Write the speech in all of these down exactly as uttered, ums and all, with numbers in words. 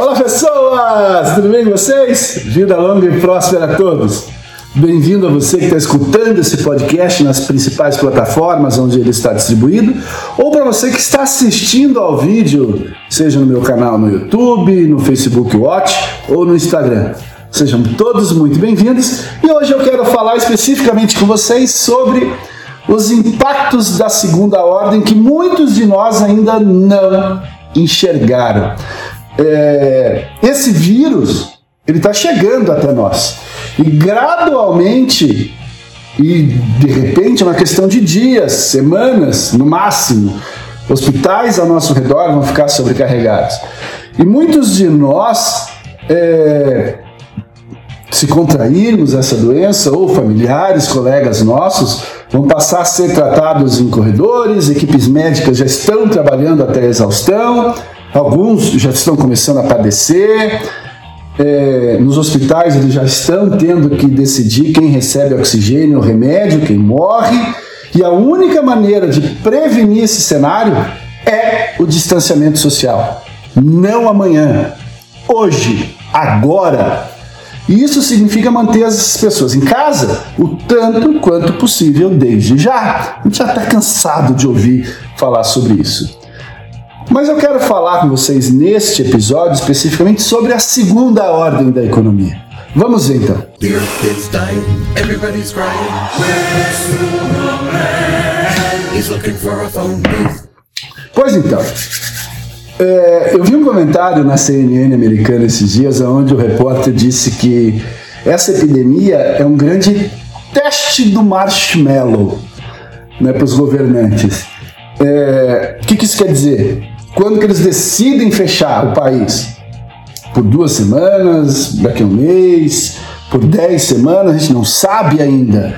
Olá pessoas, tudo bem com vocês? Vida longa e próspera a todos. Bem-vindo a você que está escutando esse podcast nas principais plataformas onde ele está distribuído, ou para você que está assistindo ao vídeo, seja no meu canal no YouTube, no Facebook Watch ou no Instagram. Sejam todos muito bem-vindos e hoje eu quero falar especificamente com vocês sobre os impactos da segunda ordem que muitos de nós ainda não enxergaram. É, esse vírus, ele está chegando até nós e gradualmente, e de repente é uma questão de dias, semanas, no máximo, hospitais ao nosso redor vão ficar sobrecarregados. E muitos de nós, é, se contrairmos essa doença, ou familiares, colegas nossos, vão passar a ser tratados em corredores, equipes médicas já estão trabalhando até a exaustão, alguns já estão começando a padecer, é, nos hospitais eles já estão tendo que decidir quem recebe oxigênio, remédio, quem morre, e a única maneira de prevenir esse cenário é o distanciamento social. Não amanhã, hoje, agora. E isso significa manter as pessoas em casa o tanto quanto possível desde já. A gente já está cansado de ouvir falar sobre isso. Mas eu quero falar com vocês neste episódio especificamente sobre a segunda ordem da economia. Vamos ver então. Pois então, é, eu vi um comentário na C N N americana esses dias onde o repórter disse que essa epidemia é um grande teste do marshmallow, né, para os governantes. O é, que, que isso quer dizer? Quando que eles decidem fechar o país? Por duas semanas, daqui a um mês, por dez semanas, a gente não sabe ainda.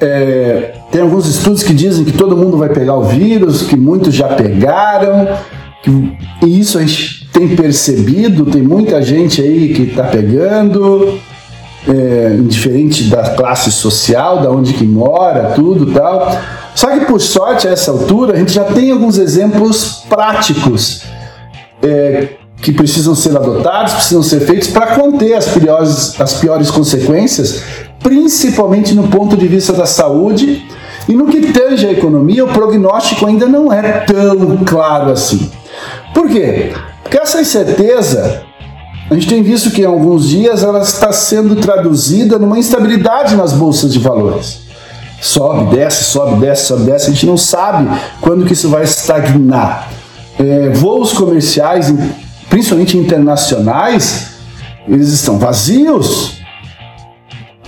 É, tem alguns estudos que dizem que todo mundo vai pegar o vírus, que muitos já pegaram, que, e isso a gente tem percebido, tem muita gente aí que está pegando, é, indiferente da classe social, da onde que mora, tudo e tal. Só que, por sorte, a essa altura, a gente já tem alguns exemplos práticos é, que precisam ser adotados, precisam ser feitos para conter as piores, as piores consequências, principalmente no ponto de vista da saúde. E no que tange à economia, o prognóstico ainda não é tão claro assim. Por quê? Porque essa incerteza, a gente tem visto que, em alguns dias, ela está sendo traduzida numa instabilidade nas bolsas de valores. Sobe, desce, sobe, desce, sobe, desce. A gente não sabe quando que isso vai estagnar. É, voos comerciais, principalmente internacionais, eles estão vazios.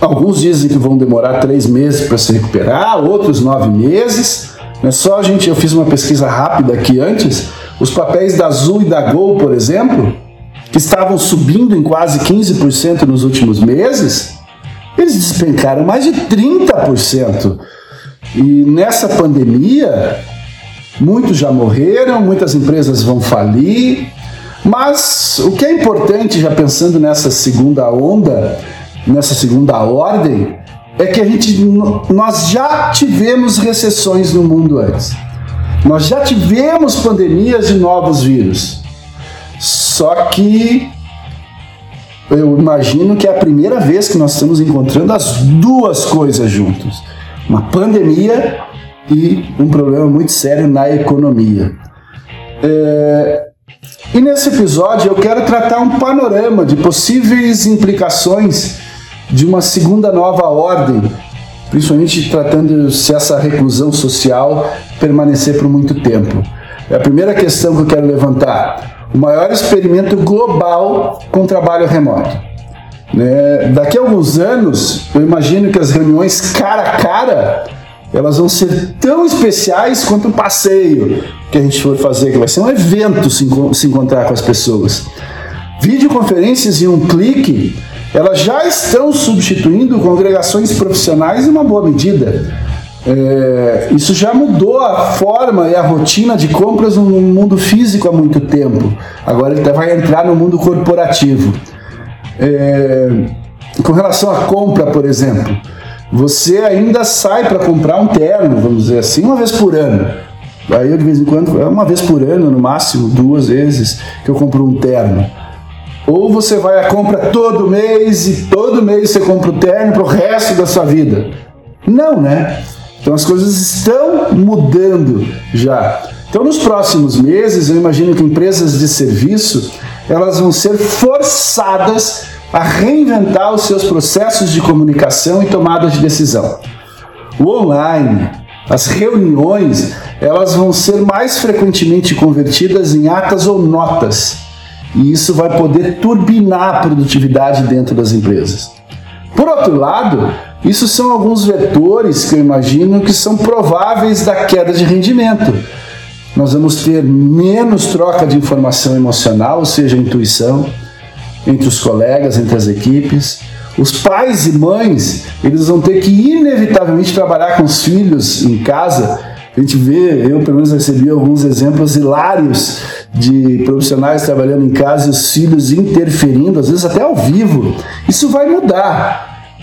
Alguns dizem que vão demorar três meses para se recuperar, outros nove meses. Não é só a gente, eu fiz uma pesquisa rápida aqui antes. Os papéis da Azul e da Gol, por exemplo, que estavam subindo em quase quinze por cento nos últimos meses, eles despencaram mais de trinta por cento. E nessa pandemia, muitos já morreram, muitas empresas vão falir. Mas o que é importante, já pensando nessa segunda onda, nessa segunda ordem, é que a gente, nós já tivemos recessões no mundo antes. Nós já tivemos pandemias de novos vírus. Só que eu imagino que é a primeira vez que nós estamos encontrando as duas coisas juntos. Uma pandemia e um problema muito sério na economia. É... E nesse episódio eu quero tratar um panorama de possíveis implicações de uma segunda nova ordem, principalmente tratando se essa reclusão social permanecer por muito tempo. É a primeira questão que eu quero levantar. O maior experimento global com trabalho remoto. É, daqui a alguns anos, eu imagino que as reuniões cara a cara, elas vão ser tão especiais quanto um passeio que a gente for fazer, que vai ser um evento se, se encontrar com as pessoas. Videoconferências em um clique, elas já estão substituindo congregações profissionais em uma boa medida. É, isso já mudou a forma e a rotina de compras no mundo físico há muito tempo. Agora ele vai entrar no mundo corporativo. É, com relação à compra, por exemplo, você ainda sai para comprar um terno, vamos dizer assim, uma vez por ano. Aí eu de vez em quando, é uma vez por ano no máximo, duas vezes que eu compro um terno. Ou você vai à compra todo mês e todo mês você compra o terno para o resto da sua vida. Não, né? Então as coisas estão mudando já. Então nos próximos meses, eu imagino que empresas de serviço, elas vão ser forçadas a reinventar os seus processos de comunicação e tomada de decisão. O online, as reuniões, elas vão ser mais frequentemente convertidas em atas ou notas. E isso vai poder turbinar a produtividade dentro das empresas. Por outro lado, isso são alguns vetores que eu imagino que são prováveis da queda de rendimento. Nós vamos ter menos troca de informação emocional, ou seja, intuição, entre os colegas, entre as equipes. Os pais e mães, eles vão ter que inevitavelmente trabalhar com os filhos em casa. A gente vê, eu pelo menos recebi alguns exemplos hilários de profissionais trabalhando em casa e os filhos interferindo, às vezes até ao vivo. Isso vai mudar.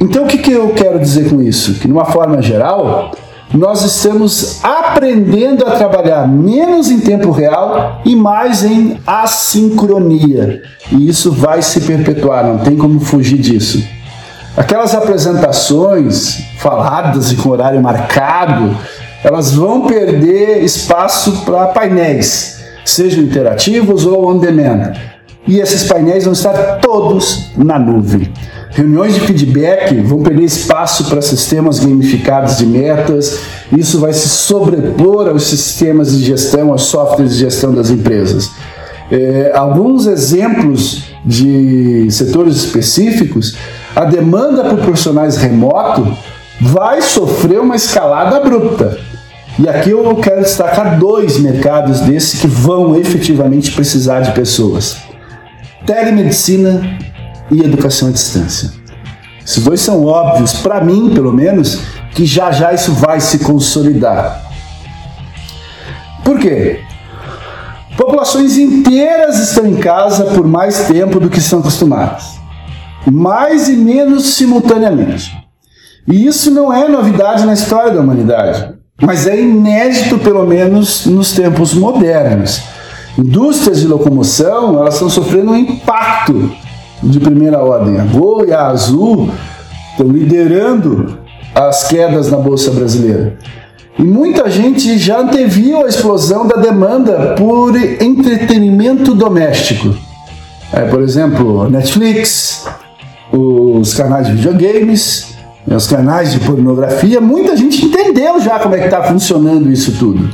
Então o que, que eu quero dizer com isso? Que de uma forma geral, nós estamos aprendendo a trabalhar menos em tempo real e mais em assincronia. E isso vai se perpetuar, não tem como fugir disso. Aquelas apresentações faladas e com horário marcado, elas vão perder espaço para painéis, sejam interativos ou on demand. E esses painéis vão estar todos na nuvem. Reuniões de feedback vão perder espaço para sistemas gamificados de metas. Isso vai se sobrepor aos sistemas de gestão, aos softwares de gestão das empresas. É, alguns exemplos de setores específicos, a demanda por profissionais remoto vai sofrer uma escalada abrupta. E aqui eu quero destacar dois mercados desses que vão efetivamente precisar de pessoas. Telemedicina e educação à distância. Esses dois são óbvios, para mim pelo menos, que já já isso vai se consolidar. Por quê? Populações inteiras estão em casa por mais tempo do que estão acostumadas, mais e menos simultaneamente. E isso não é novidade na história da humanidade, mas é inédito pelo menos nos tempos modernos. Indústrias de locomoção, elas estão sofrendo um impacto de primeira ordem. A Gol e a Azul estão liderando as quedas na Bolsa Brasileira. E muita gente já anteviu a explosão da demanda por entretenimento doméstico. É, por exemplo, Netflix, os canais de videogames, os canais de pornografia. Muita gente entendeu já como é que está funcionando isso tudo.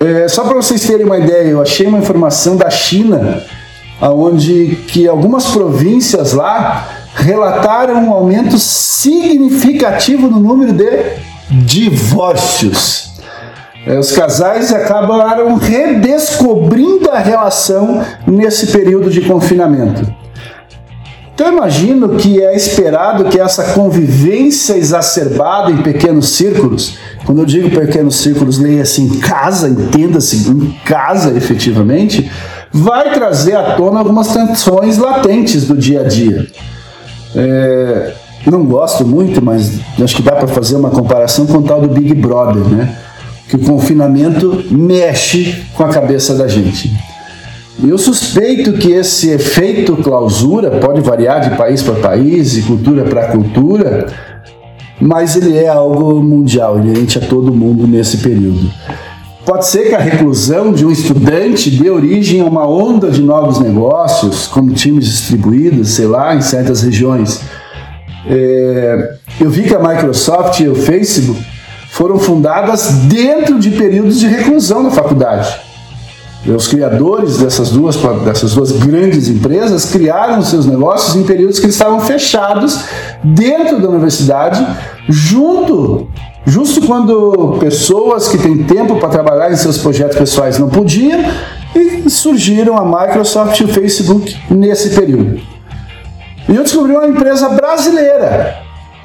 É, só para vocês terem uma ideia, eu achei uma informação da China, onde que algumas províncias lá relataram um aumento significativo no número de divórcios. É, os casais acabaram redescobrindo a relação nesse período de confinamento. Então eu imagino que é esperado que essa convivência exacerbada em pequenos círculos, quando eu digo pequenos círculos, leia-se em casa, entenda-se em casa efetivamente, vai trazer à tona algumas tensões latentes do dia a dia. É, não gosto muito, mas acho que dá para fazer uma comparação com o tal do Big Brother, né? Que o confinamento mexe com a cabeça da gente. Eu suspeito que esse efeito clausura pode variar de país para país, de cultura para cultura, mas ele é algo mundial, inerente a todo mundo nesse período. Pode ser que a reclusão de um estudante dê origem a uma onda de novos negócios, como times distribuídos, sei lá, em certas regiões. É, eu vi que a Microsoft e o Facebook foram fundadas dentro de períodos de reclusão na faculdade. Os criadores dessas duas, dessas duas grandes empresas criaram seus negócios em períodos que eles estavam fechados dentro da universidade, junto... Justo quando pessoas que têm tempo para trabalhar em seus projetos pessoais não podiam, e surgiram a Microsoft e o Facebook nesse período. E eu descobri uma empresa brasileira,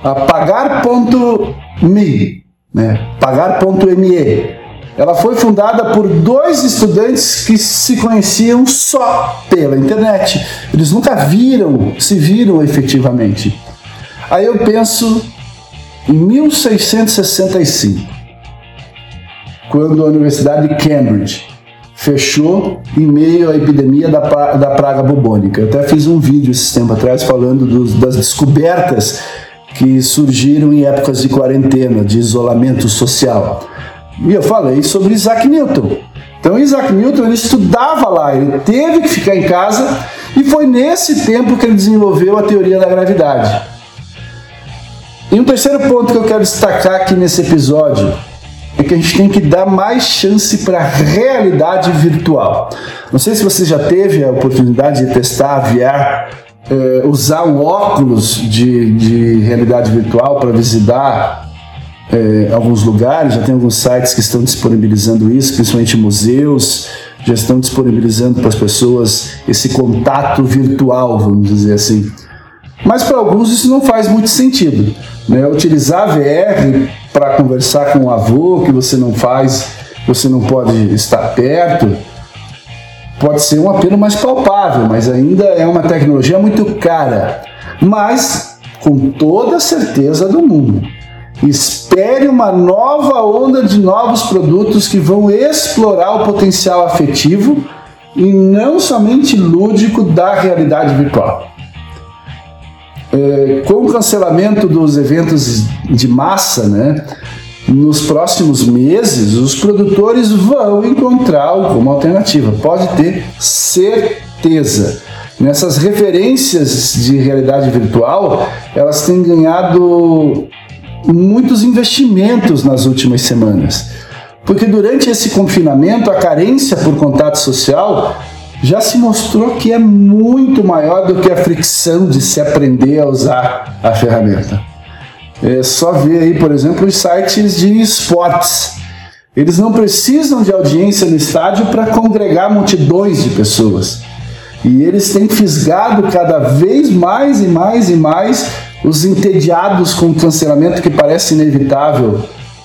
a Pagar.me, né? Pagar.me. Ela foi fundada por dois estudantes que se conheciam só pela internet. Eles nunca viram, se viram efetivamente. Aí eu penso... Em mil seiscentos e sessenta e cinco, quando a Universidade de Cambridge fechou em meio à epidemia da, da praga bubônica. Eu até fiz um vídeo esse tempo atrás falando dos, das descobertas que surgiram em épocas de quarentena, de isolamento social. E eu falei sobre Isaac Newton. Então Isaac Newton, ele estudava lá, ele teve que ficar em casa e foi nesse tempo que ele desenvolveu a teoria da gravidade. E um terceiro ponto que eu quero destacar aqui nesse episódio é que a gente tem que dar mais chance para a realidade virtual. Não sei se você já teve a oportunidade de testar, aviar, é, usar um óculos de, de realidade virtual para visitar é, alguns lugares. Já tem alguns sites que estão disponibilizando isso, principalmente museus, já estão disponibilizando para as pessoas esse contato virtual, vamos dizer assim. Mas para alguns isso não faz muito sentido, né? Utilizar a V R para conversar com o avô, que você não faz, você não pode estar perto, pode ser um apelo mais palpável, mas ainda é uma tecnologia muito cara. Mas, com toda a certeza do mundo, espere uma nova onda de novos produtos que vão explorar o potencial afetivo e não somente lúdico da realidade virtual. É, com o cancelamento dos eventos de massa, né, nos próximos meses, os produtores vão encontrá-lo como alternativa, pode ter certeza. Nessas referências de realidade virtual, elas têm ganhado muitos investimentos nas últimas semanas, porque durante esse confinamento, a carência por contato social já se mostrou que é muito maior do que a fricção de se aprender a usar a ferramenta. É só ver aí, por exemplo, os sites de esportes. Eles não precisam de audiência no estádio para congregar multidões de pessoas. E eles têm fisgado cada vez mais e mais e mais os entediados com o cancelamento que parece inevitável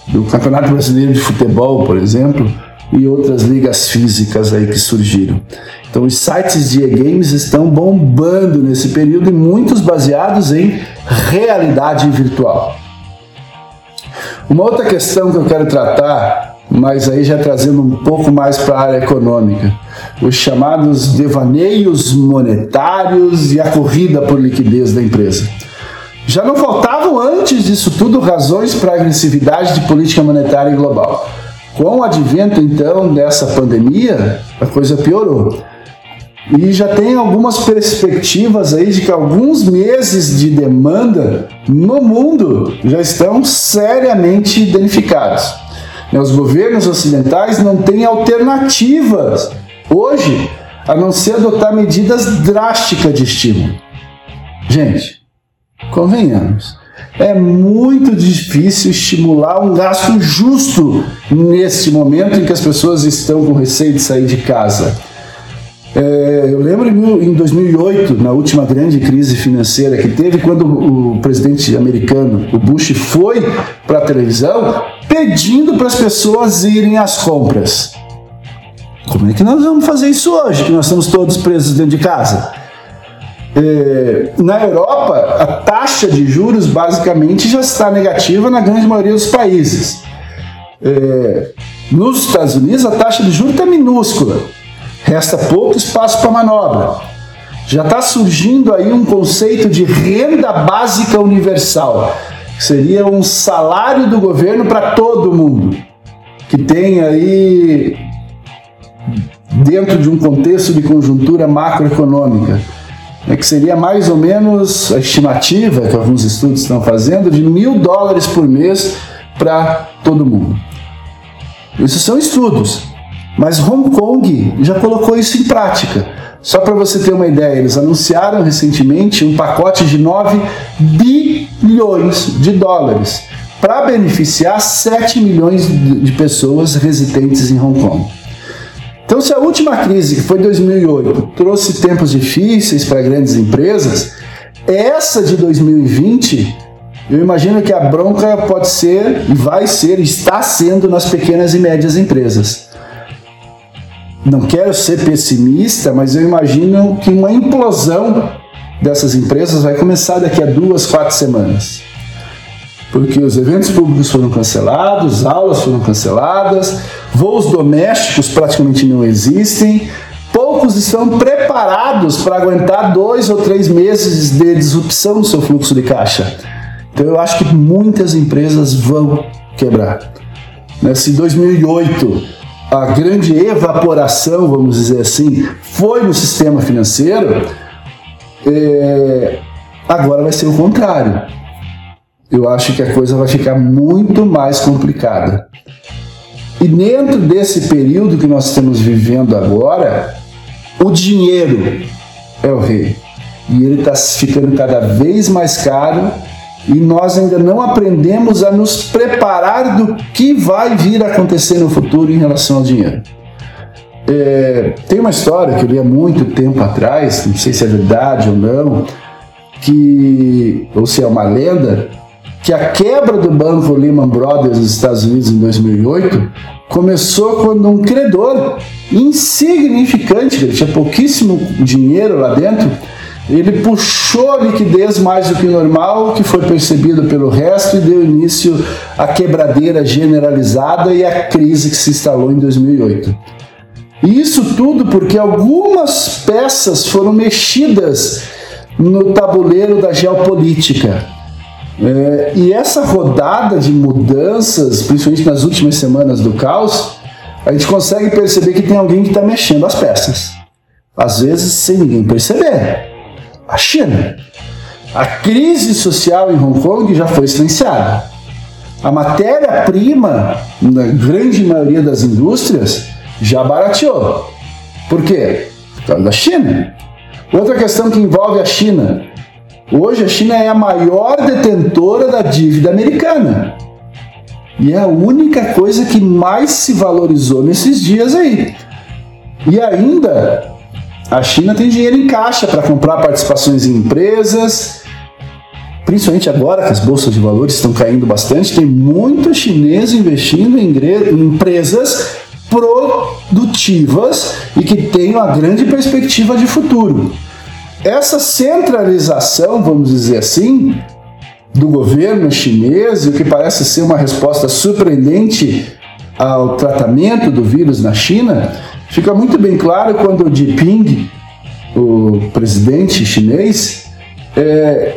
do Campeonato Brasileiro de Futebol, por exemplo, e outras ligas físicas aí que surgiram. Então os sites de e-games estão bombando nesse período e muitos baseados em realidade virtual. Uma outra questão que eu quero tratar, mas aí já trazendo um pouco mais para a área econômica, os chamados devaneios monetários e a corrida por liquidez da empresa. Já não faltavam antes disso tudo razões para a agressividade de política monetária global. Com o advento, então, dessa pandemia, a coisa piorou. E já tem algumas perspectivas aí de que alguns meses de demanda no mundo já estão seriamente danificados. Os governos ocidentais não têm alternativas hoje a não ser adotar medidas drásticas de estímulo. Gente, convenhamos. É muito difícil estimular um gasto justo neste momento em que as pessoas estão com receio de sair de casa. É, eu lembro em dois mil e oito, na última grande crise financeira que teve, quando o presidente americano, o Bush, foi para a televisão pedindo para as pessoas irem às compras. Como é que nós vamos fazer isso hoje, que nós estamos todos presos dentro de casa? É, na Europa, a taxa de juros basicamente já está negativa na grande maioria dos países. É, nos Estados Unidos, a taxa de juros está minúscula. Resta pouco espaço para manobra. Já está surgindo aí um conceito de renda básica universal, que seria um salário do governo para todo mundo, que tem aí, dentro de um contexto de conjuntura macroeconômica, é que seria mais ou menos a estimativa que alguns estudos estão fazendo de mil dólares por mês para todo mundo. Isso são estudos, mas Hong Kong já colocou isso em prática. Só para você ter uma ideia, eles anunciaram recentemente um pacote de nove bilhões de dólares para beneficiar sete milhões de pessoas residentes em Hong Kong. Então, se a última crise, que foi dois mil e oito, trouxe tempos difíceis para grandes empresas, essa de dois mil e vinte, eu imagino que a bronca pode ser, e vai ser, está sendo nas pequenas e médias empresas. Não quero ser pessimista, mas eu imagino que uma implosão dessas empresas vai começar daqui a duas, quatro semanas. Porque os eventos públicos foram cancelados, aulas foram canceladas, voos domésticos praticamente não existem, poucos estão preparados para aguentar dois ou três meses de disrupção no seu fluxo de caixa. Então eu acho que muitas empresas vão quebrar. Nesse dois mil e oito, a grande evaporação, vamos dizer assim, foi no sistema financeiro, é... agora vai ser o contrário. Eu acho que a coisa vai ficar muito mais complicada. E dentro desse período que nós estamos vivendo agora, o dinheiro é o rei. E ele está ficando cada vez mais caro e nós ainda não aprendemos a nos preparar do que vai vir a acontecer no futuro em relação ao dinheiro. É, tem uma história que eu li há muito tempo atrás, não sei se é verdade ou não, que, ou se é uma lenda, que a quebra do banco Lehman Brothers nos Estados Unidos em dois mil e oito começou quando um credor insignificante, ele tinha pouquíssimo dinheiro lá dentro, ele puxou a liquidez mais do que normal, que foi percebido pelo resto e deu início à quebradeira generalizada e à crise que se instalou em dois mil e oito. E isso tudo porque algumas peças foram mexidas no tabuleiro da geopolítica. É, e essa rodada de mudanças, principalmente nas últimas semanas do caos, a gente consegue perceber que tem alguém que está mexendo as peças. Às vezes sem ninguém perceber. A China. A crise social em Hong Kong já foi silenciada. A matéria-prima, na grande maioria das indústrias, já barateou. Por quê? Por causa da China. Outra questão que envolve a China. Hoje a China é a maior detentora da dívida americana. E é a única coisa que mais se valorizou nesses dias aí. E ainda... a China tem dinheiro em caixa para comprar participações em empresas, principalmente agora que as bolsas de valores estão caindo bastante, tem muito chinês investindo em empresas produtivas e que tem uma grande perspectiva de futuro. Essa centralização, vamos dizer assim, do governo chinês, o que parece ser uma resposta surpreendente ao tratamento do vírus na China, fica muito bem claro quando o Xi Jinping, o presidente chinês, é,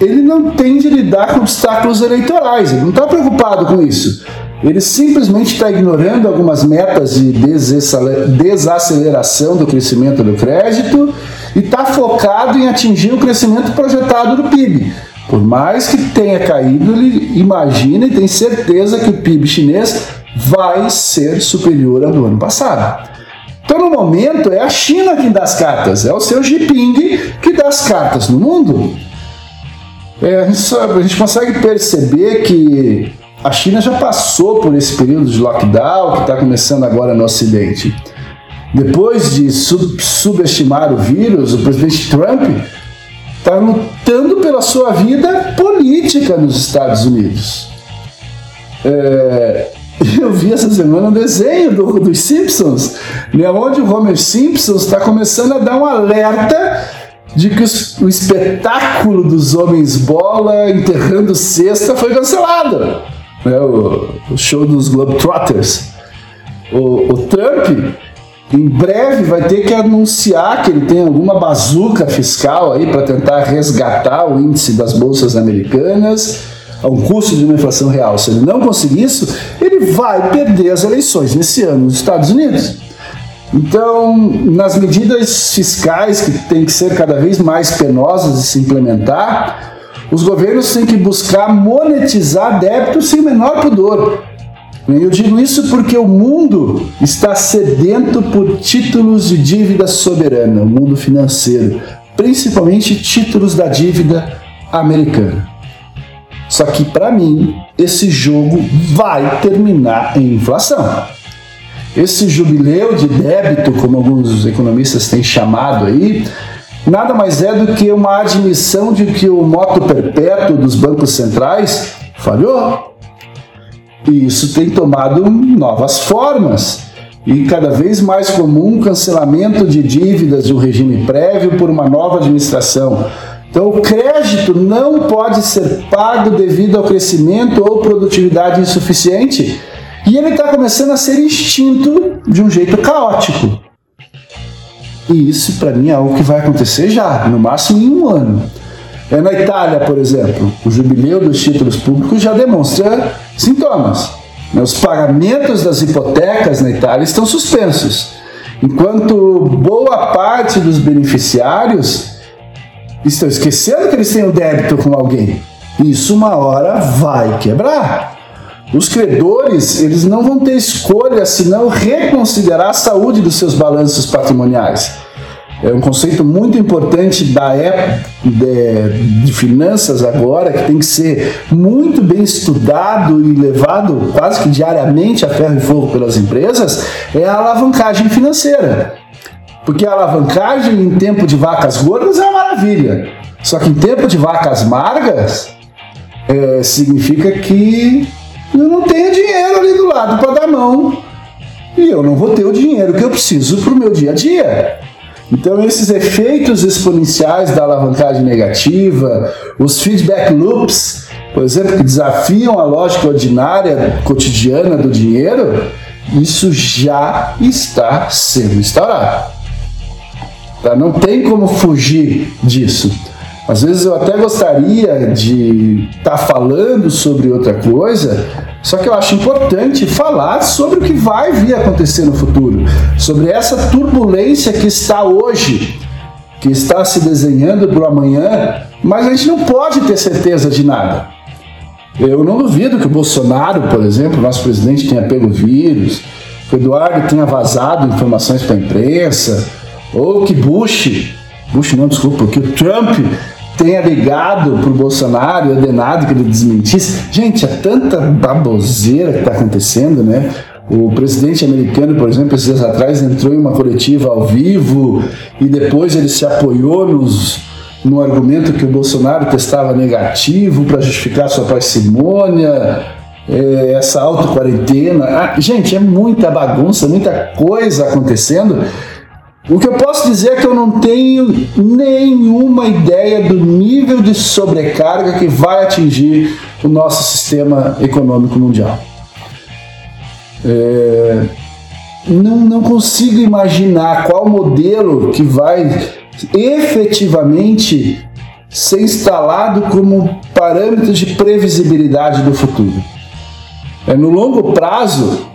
ele não tem de lidar com obstáculos eleitorais, ele não está preocupado com isso. Ele simplesmente está ignorando algumas metas de desaceleração do crescimento do crédito e está focado em atingir o crescimento projetado do P I B. Por mais que tenha caído, ele imagina e tem certeza que o P I B chinês vai ser superior ao do ano passado. Então, no momento, é a China quem dá as cartas, é o seu Xi Jinping que dá as cartas no mundo. É, a, gente, a gente consegue perceber que a China já passou por esse período de lockdown que está começando agora no Ocidente. Depois de sub, subestimar o vírus, o presidente Trump está lutando pela sua vida política nos Estados Unidos. É... Eu vi essa semana um desenho do, dos Simpsons, né, onde o Homer Simpson está começando a dar um alerta de que os, o espetáculo dos homens bola enterrando cesta foi cancelado. Né, o, o show dos Globetrotters. O, o Trump, em breve, vai ter que anunciar que ele tem alguma bazuca fiscal aí para tentar resgatar o índice das bolsas americanas a um custo de uma inflação real. Se ele não conseguir isso, ele vai perder as eleições nesse ano nos Estados Unidos. Então, nas medidas fiscais que têm que ser cada vez mais penosas de se implementar, os governos têm que buscar monetizar débitos sem o menor pudor. Eu digo isso porque o mundo está sedento por títulos de dívida soberana, o mundo financeiro, principalmente títulos da dívida americana. Só que, para mim, esse jogo vai terminar em inflação. Esse jubileu de débito, como alguns economistas têm chamado aí, nada mais é do que uma admissão de que o moto perpétuo dos bancos centrais falhou. E isso tem tomado novas formas. E cada vez mais comum cancelamento de dívidas de um regime prévio por uma nova administração. Então, o crédito não pode ser pago devido ao crescimento ou produtividade insuficiente E ele está começando a ser extinto de um jeito caótico. E isso, para mim, é algo que vai acontecer já, no máximo em um ano. É na Itália, por exemplo, o jubileu dos títulos públicos já demonstra sintomas. Os pagamentos das hipotecas na Itália estão suspensos, enquanto boa parte dos beneficiários estão esquecendo que eles têm um débito com alguém. Isso uma hora vai quebrar. Os credores, eles não vão ter escolha senão reconsiderar a saúde dos seus balanços patrimoniais. É um conceito muito importante da época de, de finanças agora, que tem que ser muito bem estudado e levado quase que diariamente a ferro e fogo pelas empresas, é a alavancagem financeira. Porque a alavancagem em tempo de vacas gordas é uma maravilha. Só que em tempo de vacas magras, é, significa que eu não tenho dinheiro ali do lado para dar mão e eu não vou ter o dinheiro que eu preciso para o meu dia a dia. Então esses efeitos exponenciais da alavancagem negativa, os feedback loops, por exemplo, que desafiam a lógica ordinária cotidiana do dinheiro, isso já está sendo instaurado. Tá? Não tem como fugir disso. Às vezes eu até gostaria de estar falando sobre outra coisa, só que eu acho importante falar sobre o que vai vir a acontecer no futuro, sobre essa turbulência que está hoje, que está se desenhando para o amanhã, mas a gente não pode ter certeza de nada. Eu não duvido que o Bolsonaro, por exemplo, nosso presidente, tenha pego o vírus, que o Eduardo tenha vazado informações para a imprensa, ou que Bush, Bush não, desculpa, que o Trump tenha ligado pro Bolsonaro e ordenado que ele desmentisse. Gente, é tanta baboseira que está acontecendo, né? O presidente americano, por exemplo, esses dias atrás entrou em uma coletiva ao vivo e depois ele se apoiou nos, no argumento que o Bolsonaro testava negativo para justificar sua parcimônia, é, essa autoquarentena. Ah, gente, é muita bagunça, muita coisa acontecendo. O que eu posso dizer é que eu não tenho nenhuma ideia do nível de sobrecarga que vai atingir o nosso sistema econômico mundial. É, não, não consigo imaginar qual modelo que vai efetivamente ser instalado como parâmetro de previsibilidade do futuro. É, no longo prazo,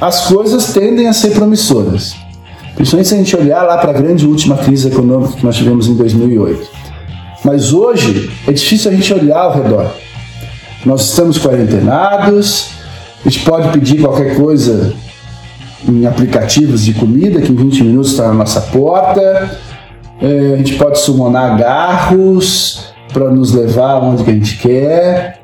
as coisas tendem a ser promissoras. Principalmente se a gente olhar lá para a grande última crise econômica que nós tivemos em dois mil e oito. Mas hoje é difícil a gente olhar ao redor. Nós estamos quarentenados, a gente pode pedir qualquer coisa em aplicativos de comida, que em vinte minutos está na nossa porta, é, a gente pode summonar garros para nos levar onde que a gente quer,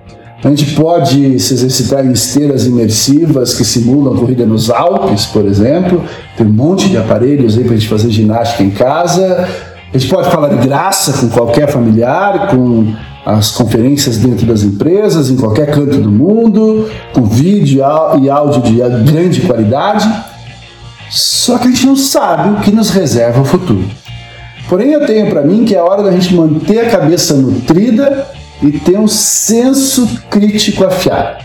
a gente pode se exercitar em esteiras imersivas que simulam a corrida nos Alpes, por exemplo. Tem um monte de aparelhos aí para a gente fazer ginástica em casa. A gente pode falar de graça com qualquer familiar, com as conferências dentro das empresas, em qualquer canto do mundo, com vídeo e áudio de grande qualidade. Só que a gente não sabe o que nos reserva o futuro. Porém, eu tenho para mim que é hora da gente manter a cabeça nutrida e ter um senso crítico afiado.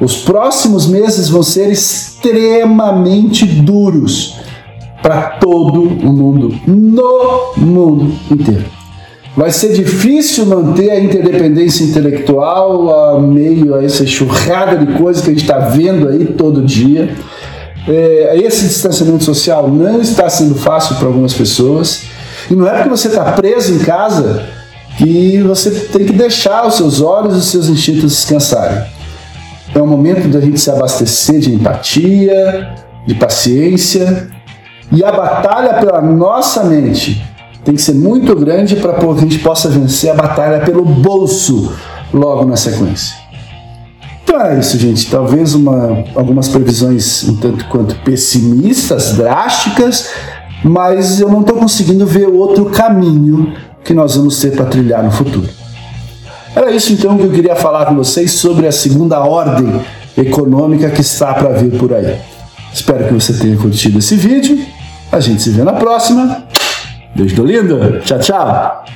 Os próximos meses vão ser extremamente duros para todo o mundo, no mundo inteiro. Vai ser difícil manter a independência intelectual a meio a essa enxurrada de coisas que a gente está vendo aí todo dia. Esse distanciamento social não está sendo fácil para algumas pessoas. E não é porque você está preso em casa que você tem que deixar os seus olhos e os seus instintos descansarem. É o momento da gente se abastecer de empatia, de paciência, e a batalha pela nossa mente tem que ser muito grande para que a gente possa vencer a batalha pelo bolso logo na sequência. Então é isso, gente. Talvez uma, algumas previsões um tanto quanto pessimistas, drásticas, mas eu não estou conseguindo ver outro caminho que nós vamos ter para trilhar no futuro. Era isso então que eu queria falar com vocês sobre a segunda ordem econômica que está para vir por aí. Espero que você tenha curtido esse vídeo. A gente se vê na próxima. Beijo do lindo. Tchau, tchau.